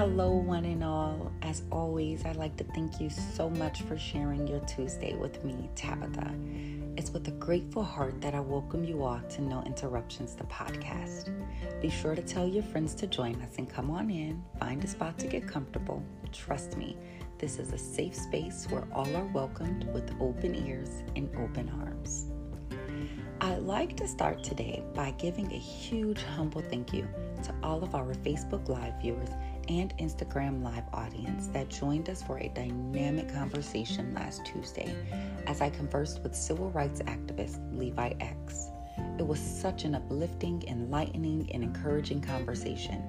Hello, one and all. As always, I'd like to thank you so much for sharing your Tuesday with me, Tabitha. It's with a grateful heart that I welcome you all to No Interruptions, the podcast. Be sure to tell your friends to join us and come on in, find a spot to get comfortable. Trust me, this is a safe space where all are welcomed with open ears and open arms. I'd like to start today by giving a huge humble thank you to all of our Facebook Live viewers and Instagram Live audience that joined us for a dynamic conversation last Tuesday as I conversed with civil rights activist Levi X. It was such an uplifting, enlightening, and encouraging conversation.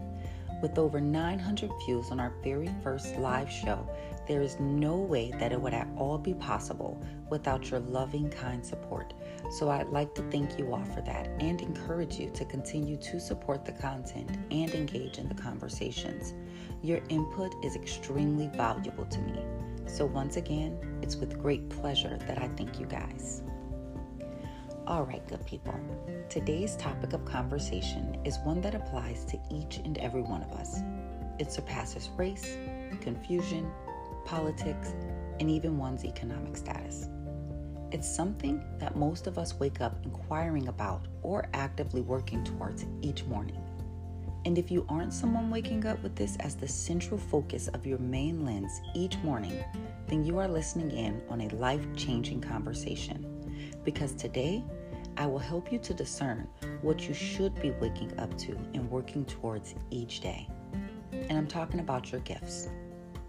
With over 900 views on our very first live show, there is no way that it would at all be possible without your loving, kind support. So I'd like to thank you all for that and encourage you to continue to support the content and engage in the conversations. Your input is extremely valuable to me. So once again, it's with great pleasure that I thank you guys. All right, good people. Today's topic of conversation is one that applies to each and every one of us. It surpasses race, confusion, politics, and even one's economic status. It's something that most of us wake up inquiring about or actively working towards each morning. And if you aren't someone waking up with this as the central focus of your main lens each morning, then you are listening in on a life-changing conversation. Because today, I will help you to discern what you should be waking up to and working towards each day. And I'm talking about your gifts,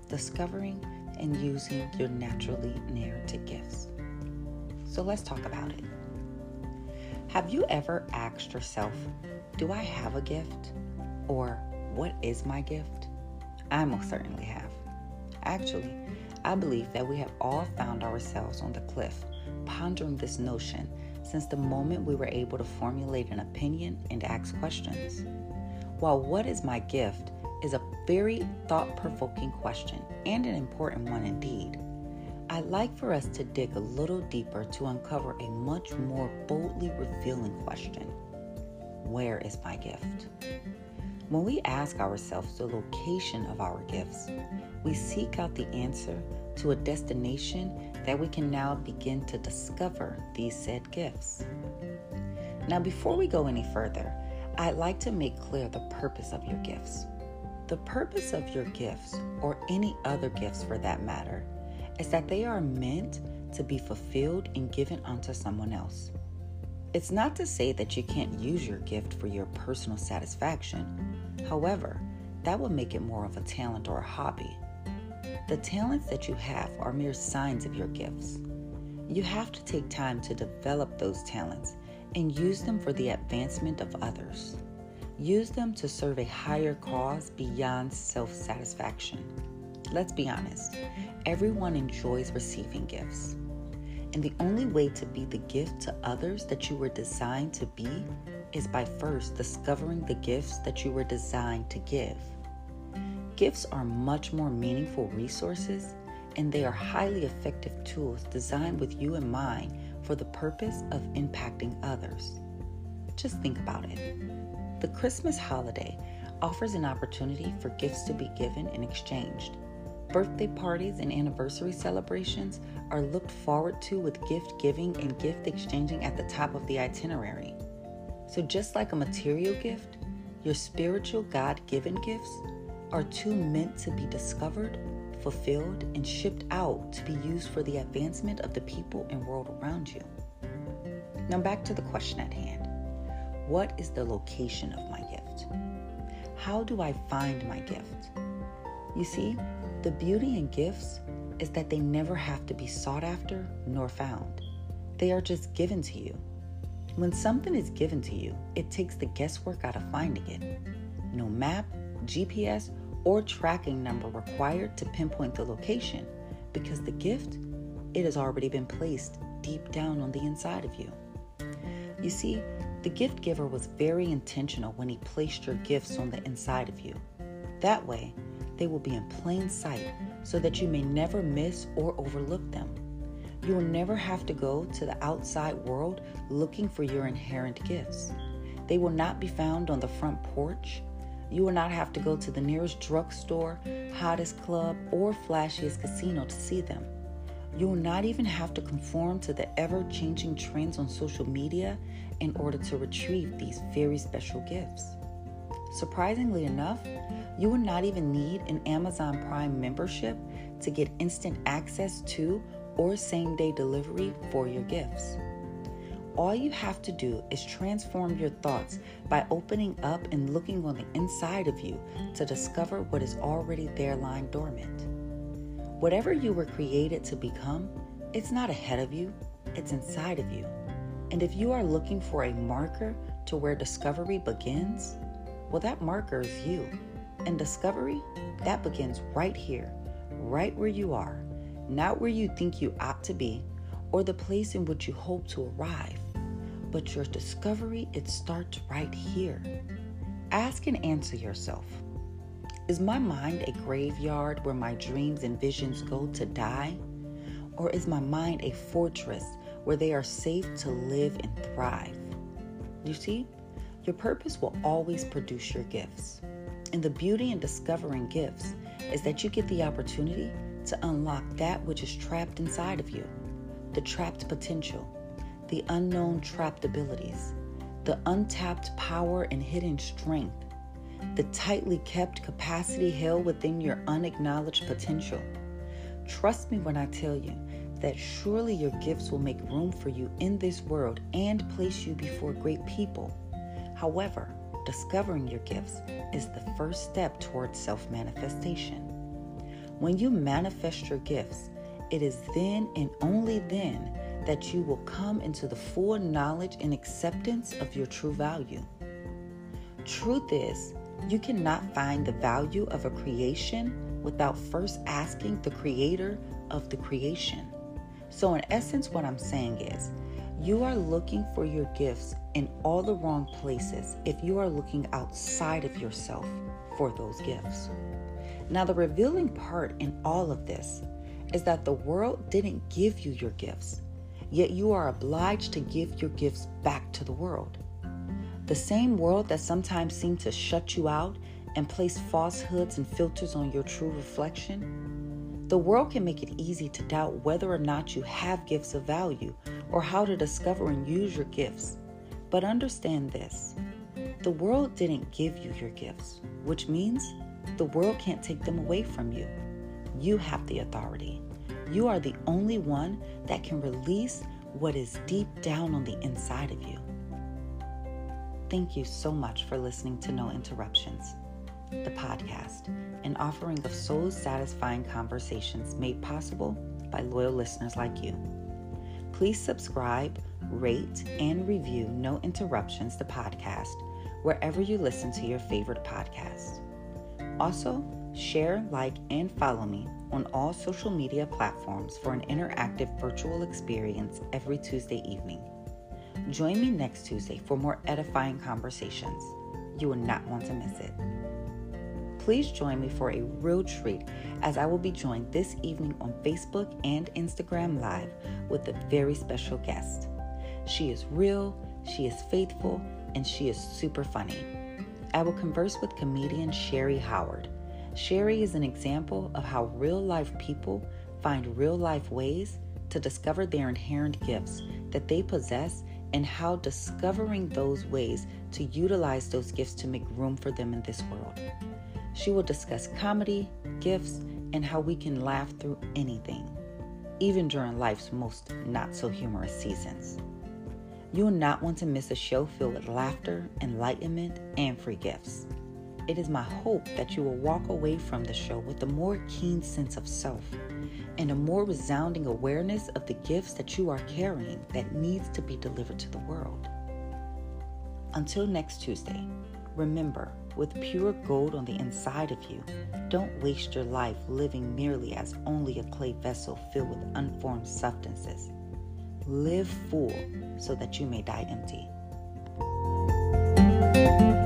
discovering and using your naturally inherited gifts. So let's talk about it. Have you ever asked yourself, do I have a gift? Or what is my gift? I most certainly have. Actually, I believe that we have all found ourselves on the cliff pondering this notion since the moment we were able to formulate an opinion and ask questions. While what is my gift is a very thought-provoking question and an important one indeed, I'd like for us to dig a little deeper to uncover a much more boldly revealing question. Where is my gift? When we ask ourselves the location of our gifts, we seek out the answer to a destination that we can now begin to discover these said gifts. Now, before we go any further, I'd like to make clear the purpose of your gifts. The purpose of your gifts, or any other gifts for that matter, is that they are meant to be fulfilled and given unto someone else. It's not to say that you can't use your gift for your personal satisfaction. However, that would make it more of a talent or a hobby. The talents that you have are mere signs of your gifts. You have to take time to develop those talents and use them for the advancement of others. Use them to serve a higher cause beyond self-satisfaction. Let's be honest, everyone enjoys receiving gifts. And the only way to be the gift to others that you were designed to be is by first discovering the gifts that you were designed to give. Gifts are much more meaningful resources, and they are highly effective tools designed with you in mind for the purpose of impacting others. Just think about it. The Christmas holiday offers an opportunity for gifts to be given and exchanged. Birthday parties and anniversary celebrations are looked forward to with gift giving and gift exchanging at the top of the itinerary. So just like a material gift, your spiritual God-given gifts are two meant to be discovered, fulfilled, and shipped out to be used for the advancement of the people and world around you. Now back to the question at hand. What is the location of my gift? How do I find my gift? You see, the beauty in gifts is that they never have to be sought after nor found. They are just given to you. When something is given to you, it takes the guesswork out of finding it. No map, GPS, or tracking number required to pinpoint the location, because the gift, it has already been placed deep down on the inside of you. You see, the gift giver was very intentional when he placed your gifts on the inside of you. That way, they will be in plain sight so that you may never miss or overlook them. You will never have to go to the outside world looking for your inherent gifts. They will not be found on the front porch. You will not have to go to the nearest drugstore, hottest club, or flashiest casino to see them. You will not even have to conform to the ever-changing trends on social media in order to retrieve these very special gifts. Surprisingly enough, you will not even need an Amazon Prime membership to get instant access to or same-day delivery for your gifts. All you have to do is transform your thoughts by opening up and looking on the inside of you to discover what is already there lying dormant. Whatever you were created to become, it's not ahead of you, it's inside of you. And if you are looking for a marker to where discovery begins, well, that marker is you. And discovery, that begins right here, right where you are, not where you think you ought to be or the place in which you hope to arrive. But your discovery, it starts right here. Ask and answer yourself. Is my mind a graveyard where my dreams and visions go to die? Or is my mind a fortress where they are safe to live and thrive? You see, your purpose will always produce your gifts. And the beauty in discovering gifts is that you get the opportunity to unlock that which is trapped inside of you, the trapped potential, the unknown trapped abilities, the untapped power and hidden strength, the tightly kept capacity held within your unacknowledged potential. Trust me when I tell you that surely your gifts will make room for you in this world and place you before great people. However, discovering your gifts is the first step towards self-manifestation. When you manifest your gifts, it is then and only then that you will come into the full knowledge and acceptance of your true value. Truth is, you cannot find the value of a creation without first asking the creator of the creation. So in essence, what I'm saying is, you are looking for your gifts in all the wrong places if you are looking outside of yourself for those gifts. Now, the revealing part in all of this is that the world didn't give you your gifts, yet you are obliged to give your gifts back to the world. The same world that sometimes seems to shut you out and place falsehoods and filters on your true reflection. The world can make it easy to doubt whether or not you have gifts of value or how to discover and use your gifts. But understand this, the world didn't give you your gifts, which means the world can't take them away from you. You have the authority. You are the only one that can release what is deep down on the inside of you. Thank you so much for listening to No Interruptions, the podcast, an offering of soul-satisfying conversations made possible by loyal listeners like you. Please subscribe, rate, and review No Interruptions, the podcast, wherever you listen to your favorite podcasts. Also, share, like, and follow me on all social media platforms for an interactive virtual experience every Tuesday evening. Join me next Tuesday for more edifying conversations. You will not want to miss it. Please join me for a real treat as I will be joined this evening on Facebook and Instagram Live with a very special guest. She is real, she is faithful, and she is super funny. I will converse with comedian Sherry Howard. Sherry is an example of how real-life people find real-life ways to discover their inherent gifts that they possess and how discovering those ways to utilize those gifts to make room for them in this world. She will discuss comedy, gifts, and how we can laugh through anything, even during life's most not-so-humorous seasons. You will not want to miss a show filled with laughter, enlightenment, and free gifts. It is my hope that you will walk away from the show with a more keen sense of self and a more resounding awareness of the gifts that you are carrying that needs to be delivered to the world. Until next Tuesday, remember, with pure gold on the inside of you, don't waste your life living merely as only a clay vessel filled with unformed substances. Live full so that you may die empty.